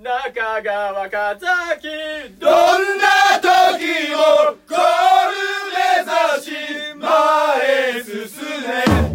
中川和樹、どんな時もゴール目指し前へ進め。